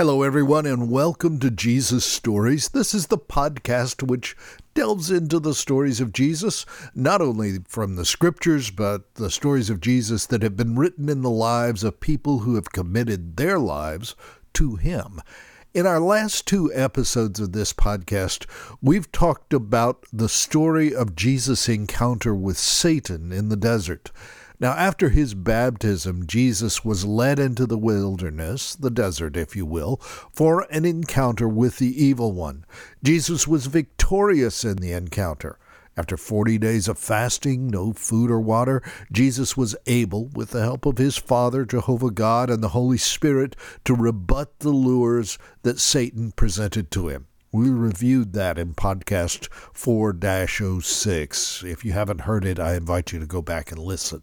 Hello, everyone, and welcome to Jesus Stories. This is the podcast which delves into the stories of Jesus, not only from the scriptures, but the stories of Jesus that have been written in the lives of people who have committed their lives to him. In our last two episodes of this podcast, we've talked about the story of Jesus' encounter with Satan in the desert. Now, after his baptism, Jesus was led into the wilderness, the desert, if you will, for an encounter with the evil one. Jesus was victorious in the encounter. After 40 days of fasting, no food or water, Jesus was able, with the help of his Father, Jehovah God, and the Holy Spirit, to rebut the lures that Satan presented to him. We reviewed that in podcast 4-06. If you haven't heard it, I invite you to go back and listen.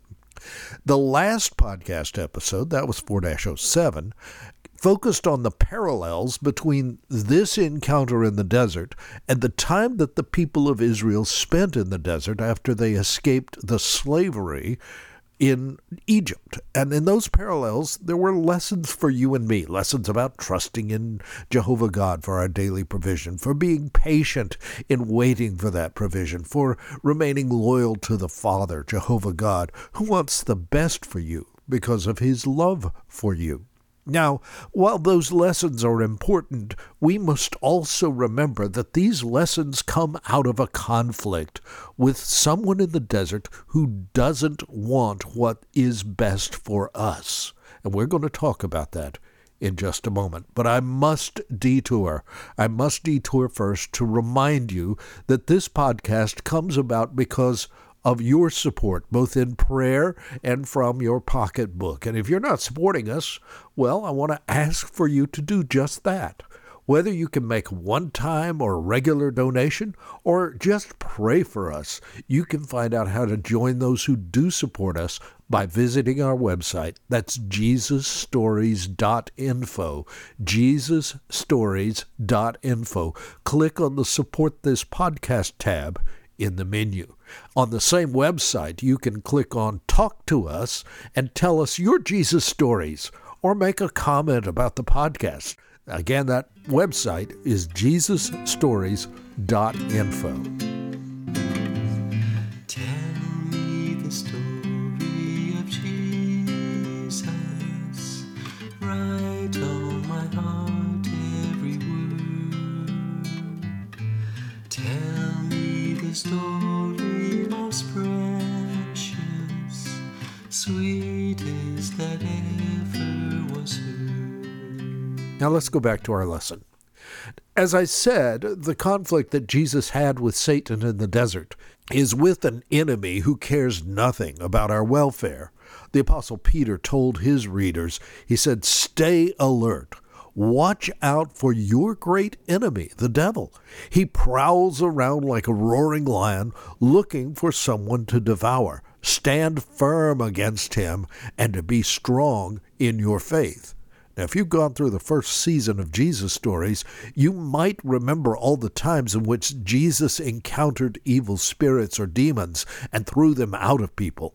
The last podcast episode, that was 4-07, focused on the parallels between this encounter in the desert and the time that the people of Israel spent in the desert after they escaped the slavery in Egypt. And in those parallels, there were lessons for you and me, lessons about trusting in Jehovah God for our daily provision, for being patient in waiting for that provision, for remaining loyal to the Father, Jehovah God, who wants the best for you because of his love for you. Now, while those lessons are important, we must also remember that these lessons come out of a conflict with someone in the desert who doesn't want what is best for us. And we're going to talk about that in just a moment. But I must detour. I must detour first to remind you that this podcast comes about because of your support, both in prayer and from your pocketbook. And if you're not supporting us, well, I want to ask for you to do just that. Whether you can make one-time or regular donation, or just pray for us, you can find out how to join those who do support us by visiting our website. That's jesusstories.info, jesusstories.info. Click on the Support This Podcast tab in the menu. On the same website, you can click on Talk to Us and tell us your Jesus stories or make a comment about the podcast. Again, that website is jesusstories.info. Tell me the story of Jesus. Write on my heart every word. Tell me the story most precious, sweetest that ever was heard. Now let's go back to our lesson. As I said, the conflict that Jesus had with Satan in the desert is with an enemy who cares nothing about our welfare. The Apostle Peter told his readers, he said, "Stay alert. Watch out for your great enemy, the devil. He prowls around like a roaring lion, looking for someone to devour. Stand firm against him and to be strong in your faith." Now, if you've gone through the first season of Jesus Stories, you might remember all the times in which Jesus encountered evil spirits or demons and threw them out of people.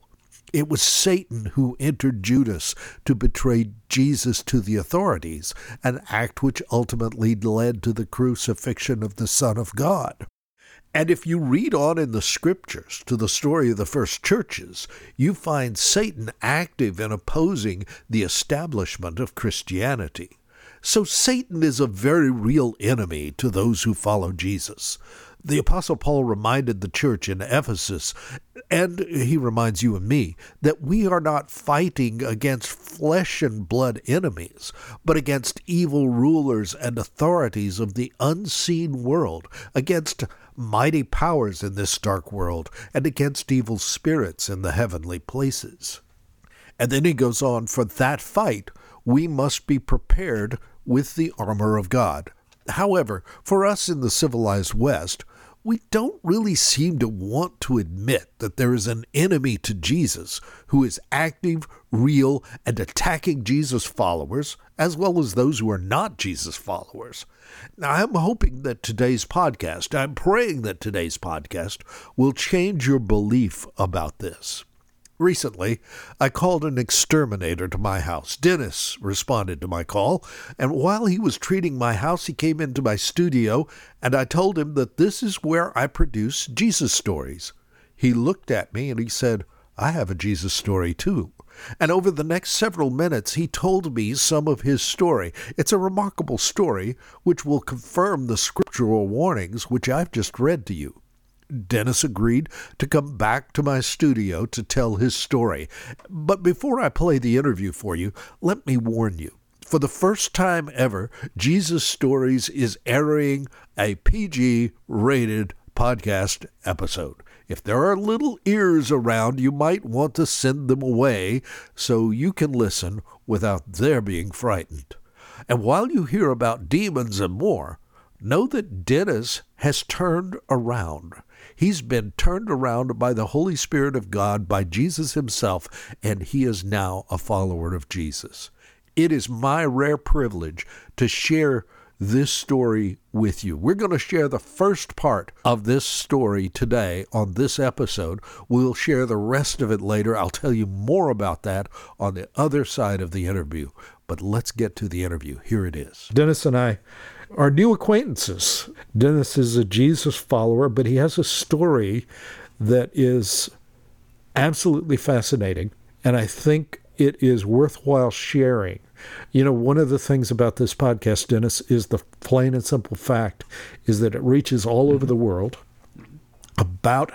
It was Satan who entered Judas to betray Jesus to the authorities, an act which ultimately led to the crucifixion of the Son of God. And if you read on in the scriptures to the story of the first churches, you find Satan active in opposing the establishment of Christianity. So Satan is a very real enemy to those who follow Jesus. The Apostle Paul reminded the church in Ephesus, and he reminds you and me, that we are not fighting against flesh and blood enemies, but against evil rulers and authorities of the unseen world, against mighty powers in this dark world, and against evil spirits in the heavenly places. And then he goes on, for that fight, we must be prepared with the armor of God. However, for us in the civilized West, we don't really seem to want to admit that there is an enemy to Jesus who is active, real, and attacking Jesus followers, as well as those who are not Jesus followers. Now, I'm hoping that I'm praying that today's podcast will change your belief about this. Recently, I called an exterminator to my house. Dennis responded to my call, and while he was treating my house, he came into my studio, and I told him that this is where I produce Jesus Stories. He looked at me and he said, "I have a Jesus story too." And over the next several minutes, he told me some of his story. It's a remarkable story, which will confirm the scriptural warnings which I've just read to you. Dennis agreed to come back to my studio to tell his story. But before I play the interview for you, let me warn you. For the first time ever, Jesus Stories is airing a PG-rated podcast episode. If there are little ears around, you might want to send them away so you can listen without their being frightened. And while you hear about demons and more, know that Dennis has turned around. He's been turned around by the Holy Spirit of God, by Jesus himself, and he is now a follower of Jesus. It is my rare privilege to share this story with you. We're going to share the first part of this story today on this episode. We'll share the rest of it later. I'll tell you more about that on the other side of the interview. But let's get to the interview. Here it is. Dennis and I are new acquaintances. Dennis is a Jesus follower, but he has a story that is absolutely fascinating, and I think it is worthwhile sharing. You know, one of the things about this podcast, Dennis, is the plain and simple fact is that it reaches all over the world. About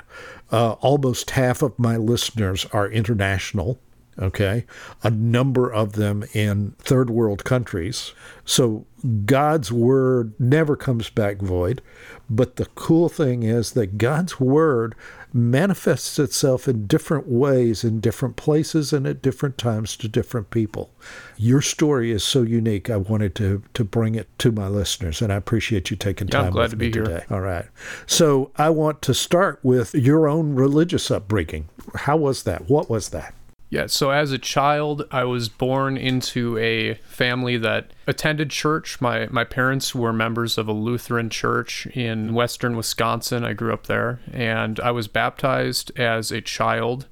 almost half of my listeners are international, okay? A number of them in third world countries. So God's word never comes back void. But the cool thing is that God's word manifests itself in different ways, in different places, and at different times to different people. Your story is so unique, I wanted to bring it to my listeners, and I appreciate you taking time with me today. I'm glad to be here. All right. So I want to start with your own religious upbringing. How was that? What was that? Yeah, so as a child, I was born into a family that attended church. My parents were members of a Lutheran church in western Wisconsin. I grew up there, and I was baptized as a child.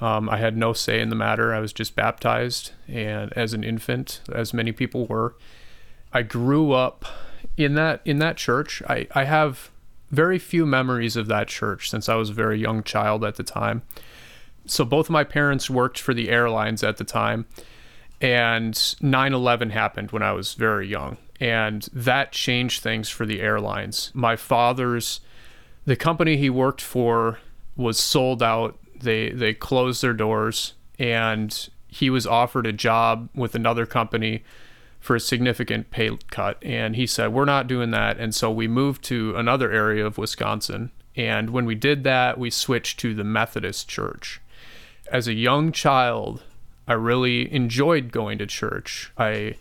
I had no say in the matter. I was just baptized and as an infant, as many people were. I grew up in that church. I have very few memories of that church since I was a very young child at the time. So both of my parents worked for the airlines at the time, and 9/11 happened when I was very young, and that changed things for the airlines. My father's, the company he worked for was sold out. They closed their doors, and he was offered a job with another company for a significant pay cut, and he said, "We're not doing that," and so we moved to another area of Wisconsin, and when we did that, we switched to the Methodist Church. As a young child, I really enjoyed going to church. I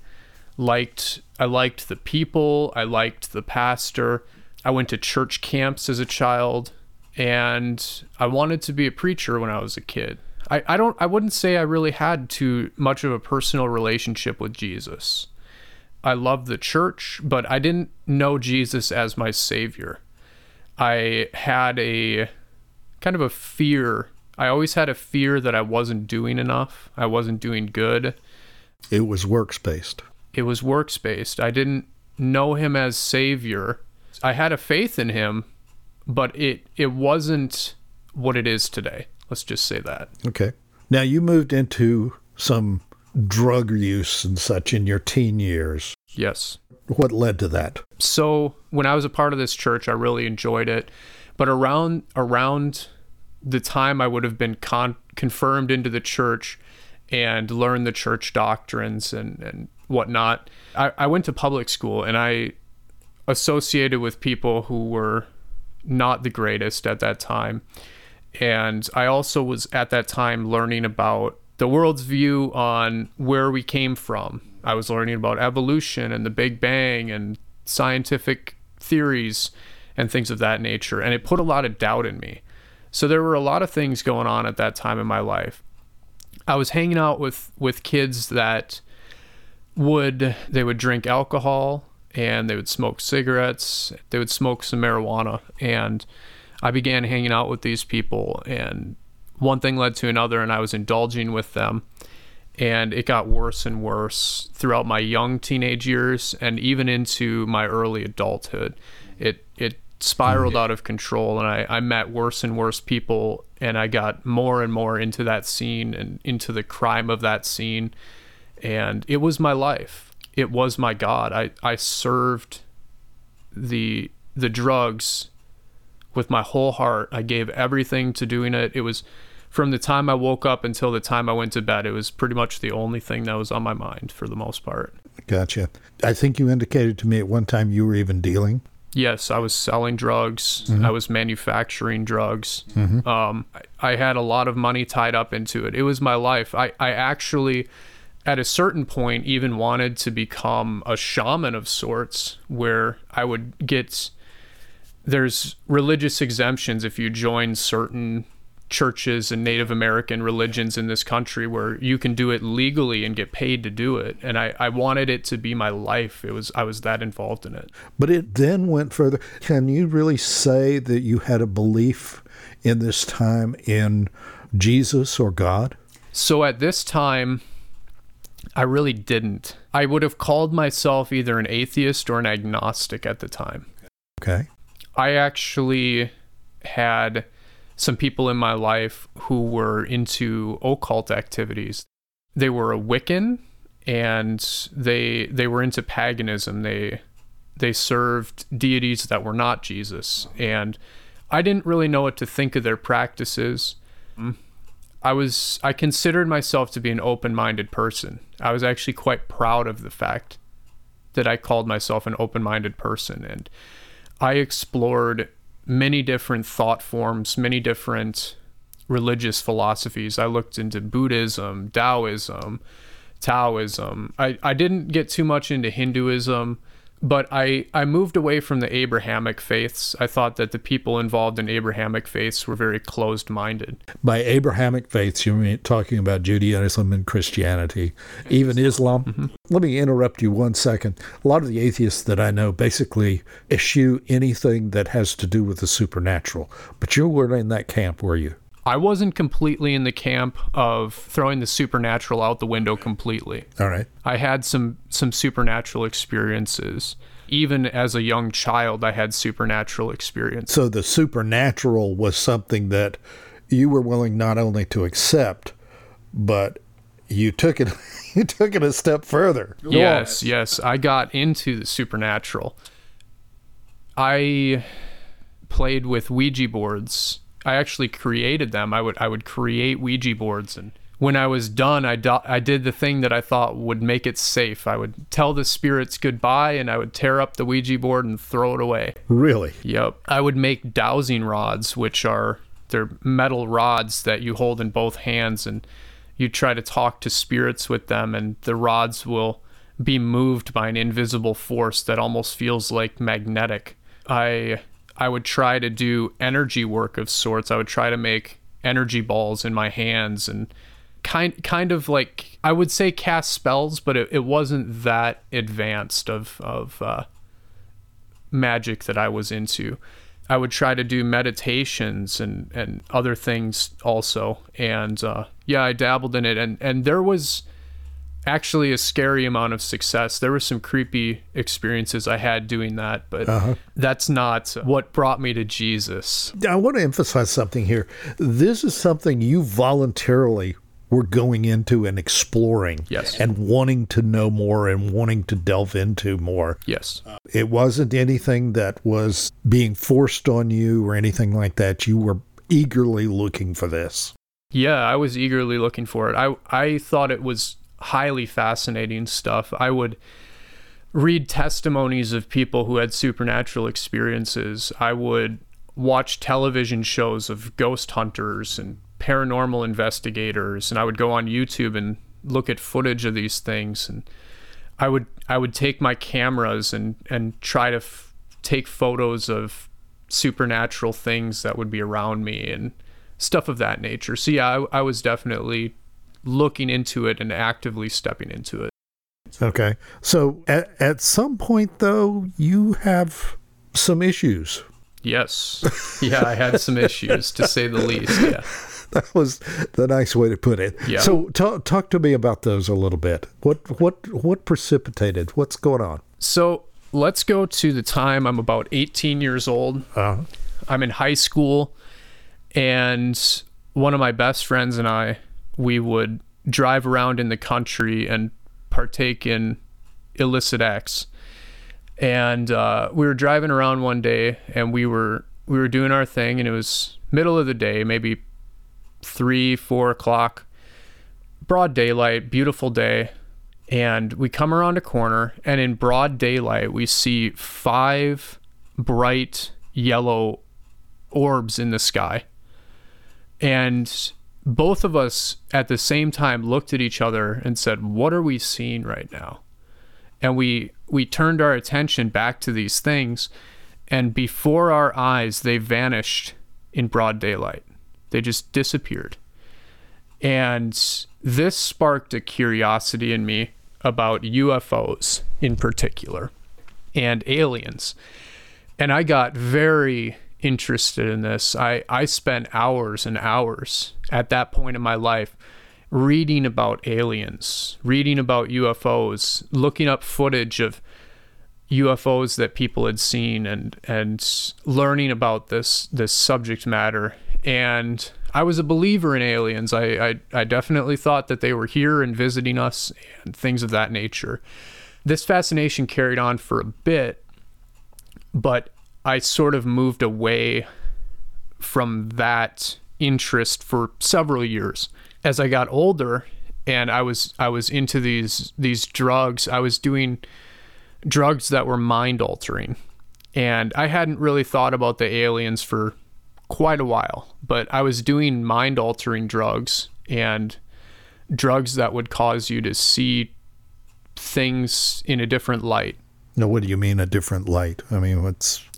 liked the people. I liked the pastor. I went to church camps as a child, and I wanted to be a preacher when I was a kid. I wouldn't say I really had too much of a personal relationship with Jesus. I loved the church, but I didn't know Jesus as my savior. I had a kind of a fear. I always had a fear that I wasn't doing enough. I wasn't doing good. It was works-based. I didn't know him as Savior. I had a faith in him, but it wasn't what it is today. Let's just say that. Okay. Now, you moved into some drug use and such in your teen years. Yes. What led to that? So when I was a part of this church, I really enjoyed it. But around the time I would have been confirmed into the church and learned the church doctrines and whatnot, I went to public school, and I associated with people who were not the greatest at that time. And I also was at that time learning about the world's view on where we came from. I was learning about evolution and the Big Bang and scientific theories and things of that nature. And it put a lot of doubt in me. So there were a lot of things going on at that time in my life. I was hanging out with kids that would drink alcohol, and they would smoke cigarettes, they would smoke some marijuana, and I began hanging out with these people and one thing led to another, and I was indulging with them. And it got worse and worse throughout my young teenage years and even into my early adulthood. It spiraled out of control, and I met worse and worse people, and I got more and more into that scene and into the crime of that scene. And it was my life. It was my God. I served the drugs with my whole heart. I gave everything to doing it. It was... from the time I woke up until the time I went to bed, it was pretty much the only thing that was on my mind for the most part. Gotcha. I think you indicated to me at one time you were even dealing. Yes, I was selling drugs. Mm-hmm. I was manufacturing drugs. Mm-hmm. I had a lot of money tied up into it. It was my life. I actually, at a certain point, even wanted to become a shaman of sorts, where I would get... there's religious exemptions if you join certain churches and Native American religions in this country where you can do it legally and get paid to do it. And I wanted it to be my life. I was that involved in it. But it then went further. Can you really say that you had a belief in this time in Jesus or God? So at this time, I really didn't. I would have called myself either an atheist or an agnostic at the time. Okay. I actually had some people in my life who were into occult activities. They were a Wiccan, and they were into paganism. They served deities that were not Jesus. And I didn't really know what to think of their practices. I considered myself to be an open-minded person. I was actually quite proud of the fact that I called myself an open-minded person. And I explored many different thought forms, many different religious philosophies. I looked into Buddhism, Taoism, Taoism. I didn't get too much into Hinduism, but I moved away from the Abrahamic faiths. I thought that the people involved in Abrahamic faiths were very closed-minded. By Abrahamic faiths, you mean talking about Judaism and Christianity, even Islam. Mm-hmm. Let me interrupt you one second. A lot of the atheists that I know basically eschew anything that has to do with the supernatural. But you weren't in that camp, were you? I wasn't completely in the camp of throwing the supernatural out the window completely. All right. I had some supernatural experiences. Even as a young child, I had supernatural experiences. So the supernatural was something that you were willing not only to accept, but you took it a step further. Yes. I got into the supernatural. I played with Ouija boards. I actually created them. I would create Ouija boards, and when I was done, I did the thing that I thought would make it safe. I would tell the spirits goodbye, and I would tear up the Ouija board and throw it away. Really? Yep. I would make dowsing rods, which are they're metal rods that you hold in both hands, and you try to talk to spirits with them, and the rods will be moved by an invisible force that almost feels like magnetic. I would try to do energy work of sorts. I would try to make energy balls in my hands and kind of like, I would say cast spells, but it wasn't that advanced of magic that I was into. I would try to do meditations and other things also. And I dabbled in it. And there was actually a scary amount of success. There were some creepy experiences I had doing that, but that's not what brought me to Jesus. I want to emphasize something here. This is something you voluntarily were going into and exploring. Yes. And wanting to know more and wanting to delve into more. Yes. It wasn't anything that was being forced on you or anything like that. You were eagerly looking for this. Yeah, I was eagerly looking for it. I thought it was highly fascinating stuff. I would read testimonies of people who had supernatural experiences. I would watch television shows of ghost hunters and paranormal investigators, and I would go on YouTube and look at footage of these things. And I would take my cameras and try to take photos of supernatural things that would be around me and stuff of that nature. So yeah, I was definitely looking into it and actively stepping into it. Okay. So at some point, though, you have some issues. Yes. Yeah, I had some issues, to say the least. Yeah. That was the nice way to put it. Yeah. So talk to me about those a little bit. What precipitated? What's going on? So let's go to the time I'm about 18 years old. Uh-huh. I'm in high school, and one of my best friends and I, we would drive around in the country and partake in illicit acts. And we were driving around one day, and we were doing our thing, and it was middle of the day, maybe 3-4 o'clock, broad daylight, beautiful day. And we come around a corner, and in broad daylight we see 5 bright yellow orbs in the sky. And both of us at the same time looked at each other and said, what are we seeing right now? And we turned our attention back to these things, and before our eyes they vanished in broad daylight. They just disappeared. And this sparked a curiosity in me about UFOs in particular and aliens. And I got very interested in this. I spent hours and hours at that point in my life reading about aliens, reading about UFOs, looking up footage of UFOs that people had seen, and learning about this subject matter. And I was a believer in aliens. I definitely thought that they were here and visiting us and things of that nature. This fascination carried on for a bit, but I sort of moved away from that interest for several years. As I got older and I was into these drugs, I was doing drugs that were mind altering. And I hadn't really thought about the aliens for quite a while, but I was doing mind altering drugs and drugs that would cause you to see things in a different light. Now, what do you mean a different light? I mean,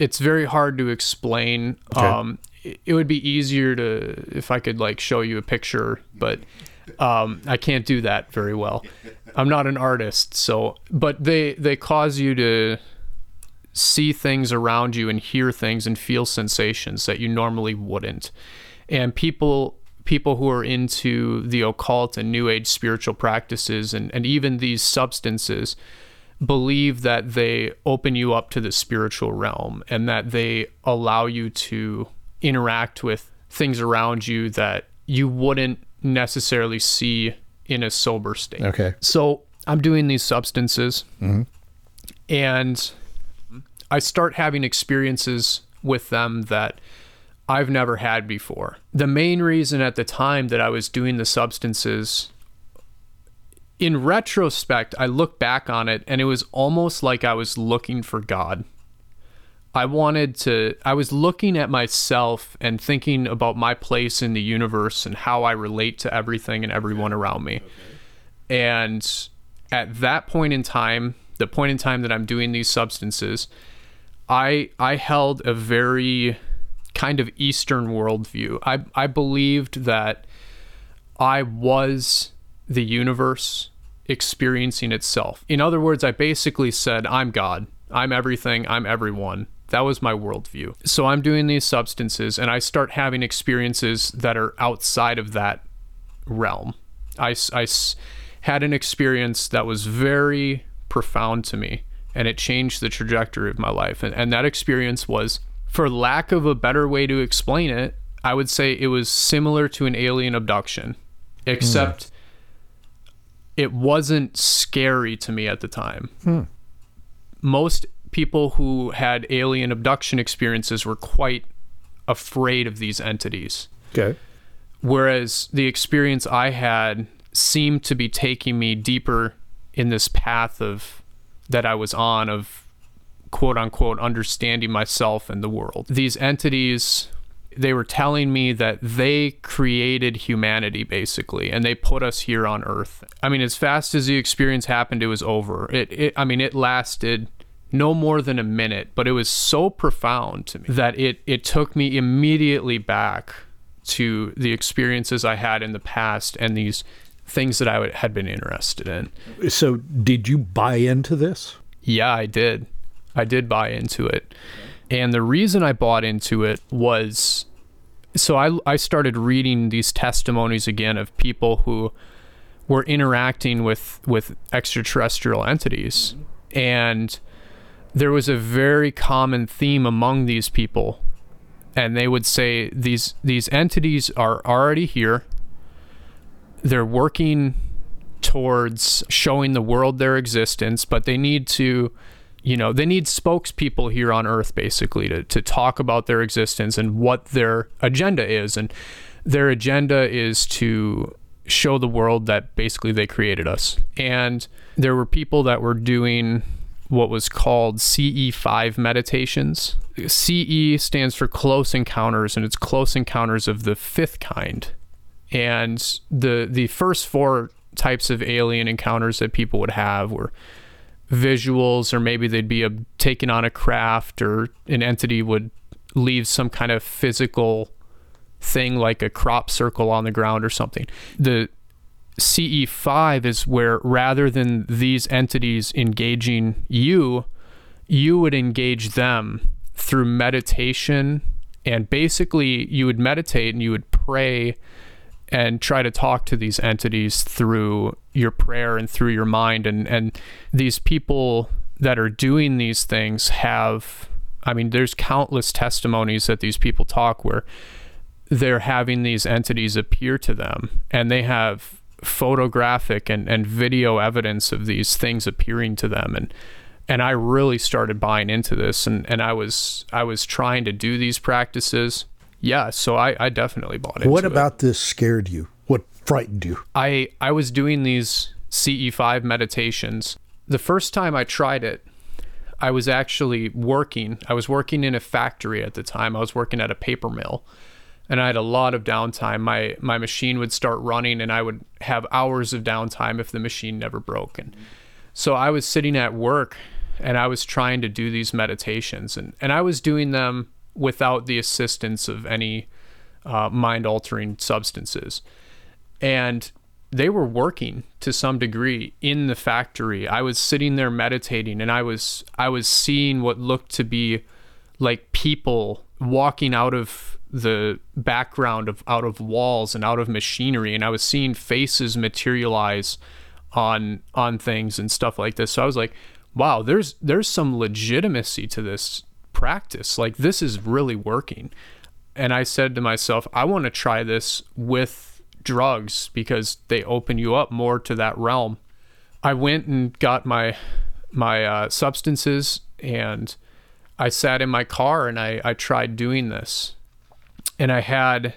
it's very hard to explain. Okay. It would be easier to, if I could like show you a picture, but I can't do that very well. I'm not an artist. But they cause you to see things around you and hear things and feel sensations that you normally wouldn't. And people who are into the occult and new age spiritual practices and even these substances believe that they open you up to the spiritual realm and that they allow you to interact with things around you that you wouldn't necessarily see in a sober state. Okay. So I'm doing these substances, mm-hmm. and I start having experiences with them that I've never had before. The main reason at the time that I was doing the substances, in retrospect, I look back on it and it was almost like I was looking for God. I was looking at myself and thinking about my place in the universe and how I relate to everything and everyone around me. Okay. And at that point in time, the point in time that I'm doing these substances, I held a very kind of Eastern worldview. I believed that I was the universe experiencing itself. In other words, I basically said, I'm God, I'm everything, I'm everyone. That was my worldview. So I'm doing these substances and I start having experiences that are outside of that realm. I had an experience that was very profound to me, and it changed the trajectory of my life. And that experience was, for lack of a better way to explain it, I would say it was similar to an alien abduction, except it wasn't scary to me at the time. Mm. Most people who had alien abduction experiences were quite afraid of these entities. Okay. Whereas the experience I had seemed to be taking me deeper in this path that I was on of quote unquote understanding myself and the world. These entities, they were telling me that they created humanity basically, and they put us here on Earth. I mean, as fast as the experience happened, it was over. It lasted no more than a minute, but it was so profound to me that it took me immediately back to the experiences I had in the past and these things that I had been interested in. So did you buy into this? Yeah, I did. I did buy into it. And the reason I bought into it was so I started reading these testimonies again of people who were interacting with extraterrestrial entities. Mm-hmm. And there was a very common theme among these people. And they would say, these entities are already here. They're working towards showing the world their existence, but they need to, they need spokespeople here on Earth, basically, to talk about their existence and what their agenda is. And their agenda is to show the world that basically they created us. And there were people that were doing what was called CE5 meditations. CE stands for Close Encounters, and it's Close Encounters of the Fifth Kind. And the first four types of alien encounters that people would have were visuals, or maybe they'd be taken on a craft, or an entity would leave some kind of physical thing like a crop circle on the ground or something. The CE5 is where, rather than these entities engaging you, you would engage them through meditation. And basically you would meditate and you would pray and try to talk to these entities through your prayer and through your mind. And these people that are doing these things have, there's countless testimonies that these people talk where they're having these entities appear to them, and they have photographic and video evidence of these things appearing to them. And I really started buying into this, and I was trying to do these practices. Yeah, so I definitely bought into it. What about this scared you? What frightened you? I was doing these CE5 meditations. The first time I tried it, I was actually working. I was working in a factory at the time. I was working at a paper mill, and I had a lot of downtime. My machine would start running, and I would have hours of downtime if the machine never broke. And so I was sitting at work, and I was trying to do these meditations, and I was doing them without the assistance of any mind-altering substances. And they were working to some degree in the factory. I was sitting there meditating, and I was seeing what looked to be like people walking out of the background, out of walls and out of machinery. And I was seeing faces materialize on things and stuff like this. So I was like, wow, there's some legitimacy to this practice. Like, this is really working. And I said to myself, I want to try this with drugs, because they open you up more to that realm. I went and got my substances, and I sat in my car, and I tried doing this. And I had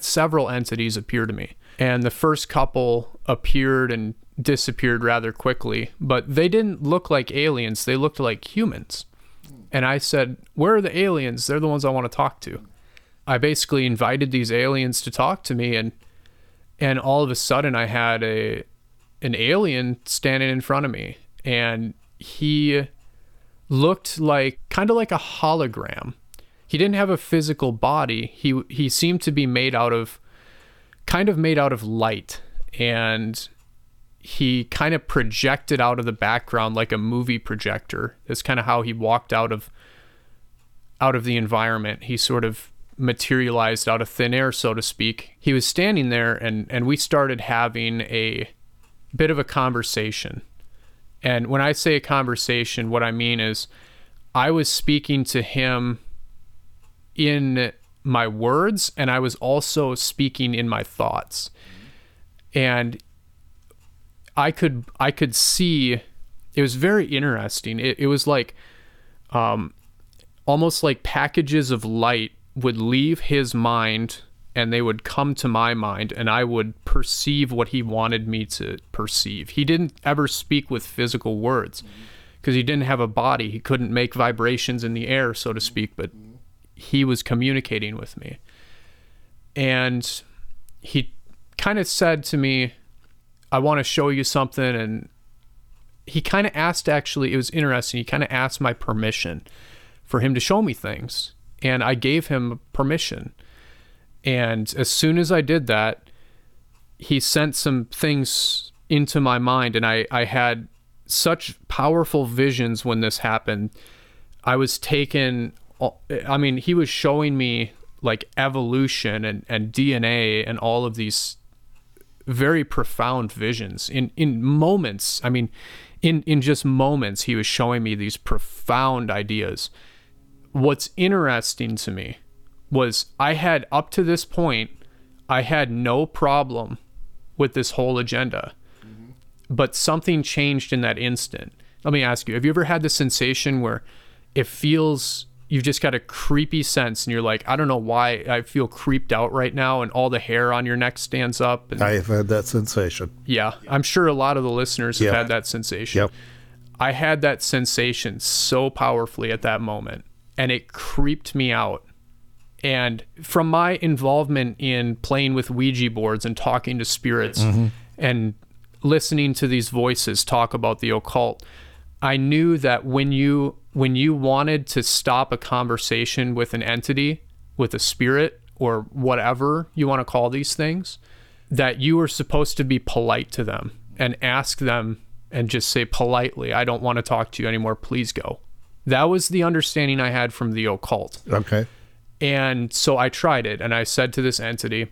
several entities appear to me, and the first couple appeared and disappeared rather quickly, but they didn't look like aliens. They looked like humans. And I said, where are the aliens? They're the ones I want to talk to. I basically invited these aliens to talk to me, and all of a sudden I had an alien standing in front of me, and he looked like kind of like a hologram. He didn't have a physical body. He seemed to be made out of light, and he kind of projected out of the background like a movie projector. That's kind of how he walked out of the environment. He sort of materialized out of thin air, so to speak. He was standing there, and we started having a bit of a conversation. And when I say a conversation, what I mean is I was speaking to him in my words, and I was also speaking in my thoughts. And I could see, it was very interesting. It was like, almost like packages of light would leave his mind, and they would come to my mind, and I would perceive what he wanted me to perceive. He didn't ever speak with physical words, because he didn't have a body. He couldn't make vibrations in the air, so to speak, but he was communicating with me. And he kind of said to me, I want to show you something. And he kind of asked, actually, it was interesting. He kind of asked my permission for him to show me things. And I gave him permission. And as soon as I did that, he sent some things into my mind. And I had such powerful visions when this happened. I was taken, he was showing me like evolution and DNA and all of these very profound visions in moments. I mean, in just moments, he was showing me these profound ideas. What's interesting to me was I had, up to this point, I had no problem with this whole agenda, mm-hmm. but something changed in that instant. Let me ask you, have you ever had the sensation where it feels, you've just got a creepy sense and you're like, I don't know why I feel creeped out right now, and all the hair on your neck stands up? And I have had that sensation. Yeah. I'm sure a lot of the listeners have had that sensation. Yep. I had that sensation so powerfully at that moment, and it creeped me out. And from my involvement in playing with Ouija boards and talking to spirits mm-hmm. and listening to these voices talk about the occult, I knew that when you wanted to stop a conversation with an entity, with a spirit, or whatever you want to call these things, that you were supposed to be polite to them and ask them and just say politely, I don't want to talk to you anymore, please go. That was the understanding I had from the occult. Okay. And so I tried it, and I said to this entity,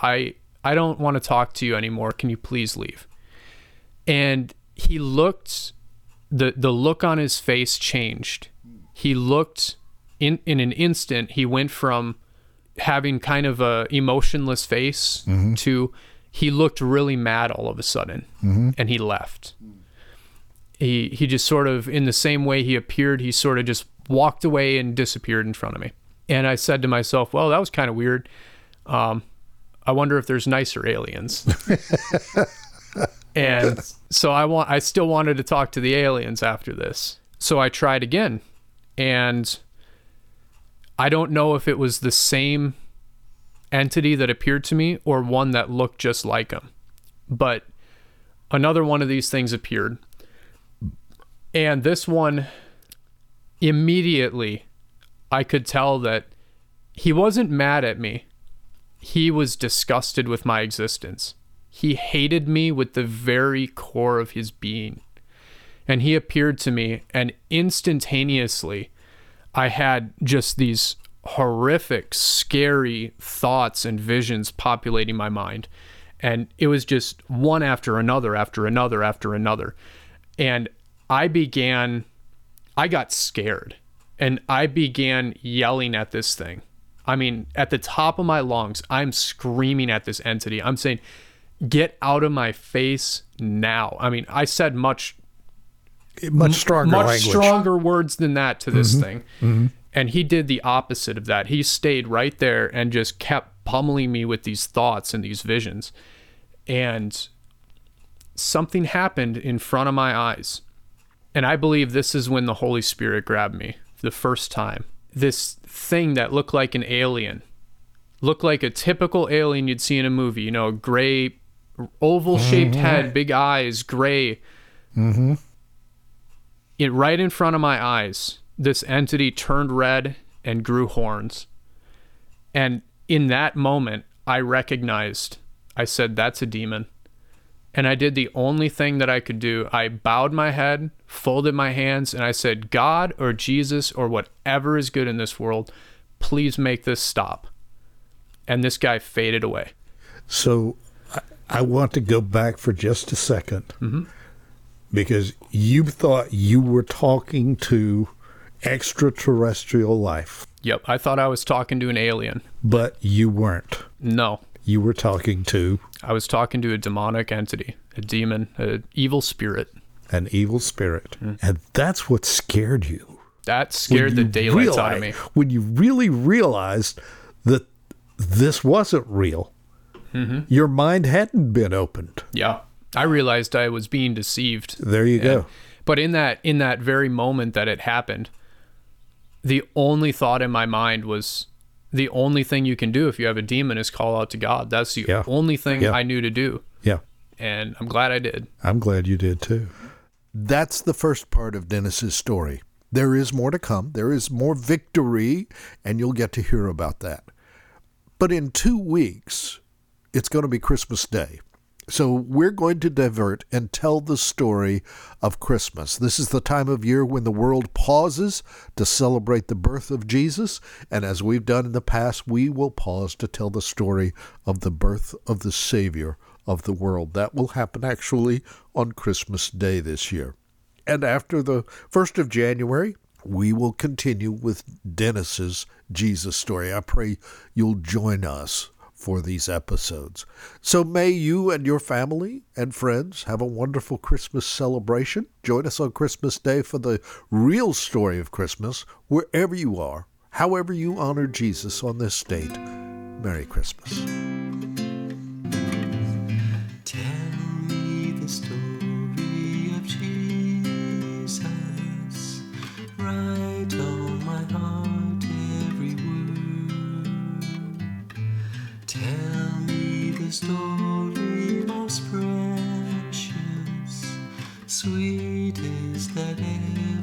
I don't want to talk to you anymore, can you please leave? And he looked... The look on his face changed. He looked, in an instant, he went from having kind of a emotionless face mm-hmm. to he looked really mad all of a sudden, mm-hmm. and he left. He just sort of, in the same way he appeared, he sort of just walked away and disappeared in front of me. And I said to myself, well, that was kind of weird. I wonder if there's nicer aliens. And so I still wanted to talk to the aliens after this. So I tried again, and I don't know if it was the same entity that appeared to me or one that looked just like him, but another one of these things appeared, and this one, immediately I could tell that he wasn't mad at me. He was disgusted with my existence. He hated me with the very core of his being. And he appeared to me, and instantaneously, I had just these horrific, scary thoughts and visions populating my mind. And it was just one after another, after another, after another. And I got scared, and I began yelling at this thing. I mean, at the top of my lungs, I'm screaming at this entity. I'm saying, get out of my face now. I mean, I said much stronger words than that to this mm-hmm. thing. Mm-hmm. And he did the opposite of that. He stayed right there and just kept pummeling me with these thoughts and these visions. And something happened in front of my eyes. And I believe this is when the Holy Spirit grabbed me the first time. This thing that looked like an alien, looked like a typical alien you'd see in a movie, you know, gray, oval-shaped mm-hmm. head, big eyes, gray. Mm-hmm. It right in front of my eyes, this entity turned red and grew horns. And in that moment, I recognized, I said, that's a demon. And I did the only thing that I could do. I bowed my head, folded my hands, and I said, God or Jesus or whatever is good in this world, please make this stop. And this guy faded away. So I want to go back for just a second, mm-hmm. because you thought you were talking to extraterrestrial life. Yep, I thought I was talking to an alien. But you weren't. No. You were talking to? I was talking to a demonic entity, a demon, an evil spirit. An evil spirit. Mm-hmm. And that's what scared you. That scared the daylights out of me. When you really realized that this wasn't real. Mm-hmm. Your mind hadn't been opened. Yeah. I realized I was being deceived. There you go. But in that very moment that it happened, the only thought in my mind was, the only thing you can do if you have a demon is call out to God. That's the only thing I knew to do. Yeah. And I'm glad I did. I'm glad you did too. That's the first part of Dennis's story. There is more to come. There is more victory, and you'll get to hear about that. But in 2 weeks, it's going to be Christmas Day. So we're going to divert and tell the story of Christmas. This is the time of year when the world pauses to celebrate the birth of Jesus. And as we've done in the past, we will pause to tell the story of the birth of the Savior of the world. That will happen actually on Christmas Day this year. And after the 1st of January, we will continue with Dennis's Jesus Story. I pray you'll join us for these episodes. So may you and your family and friends have a wonderful Christmas celebration. Join us on Christmas Day for the real story of Christmas, wherever you are, however you honor Jesus on this date. Merry Christmas. Tell me the story of Jesus. Write on my heart. Tell me the story most precious, sweetest that ever.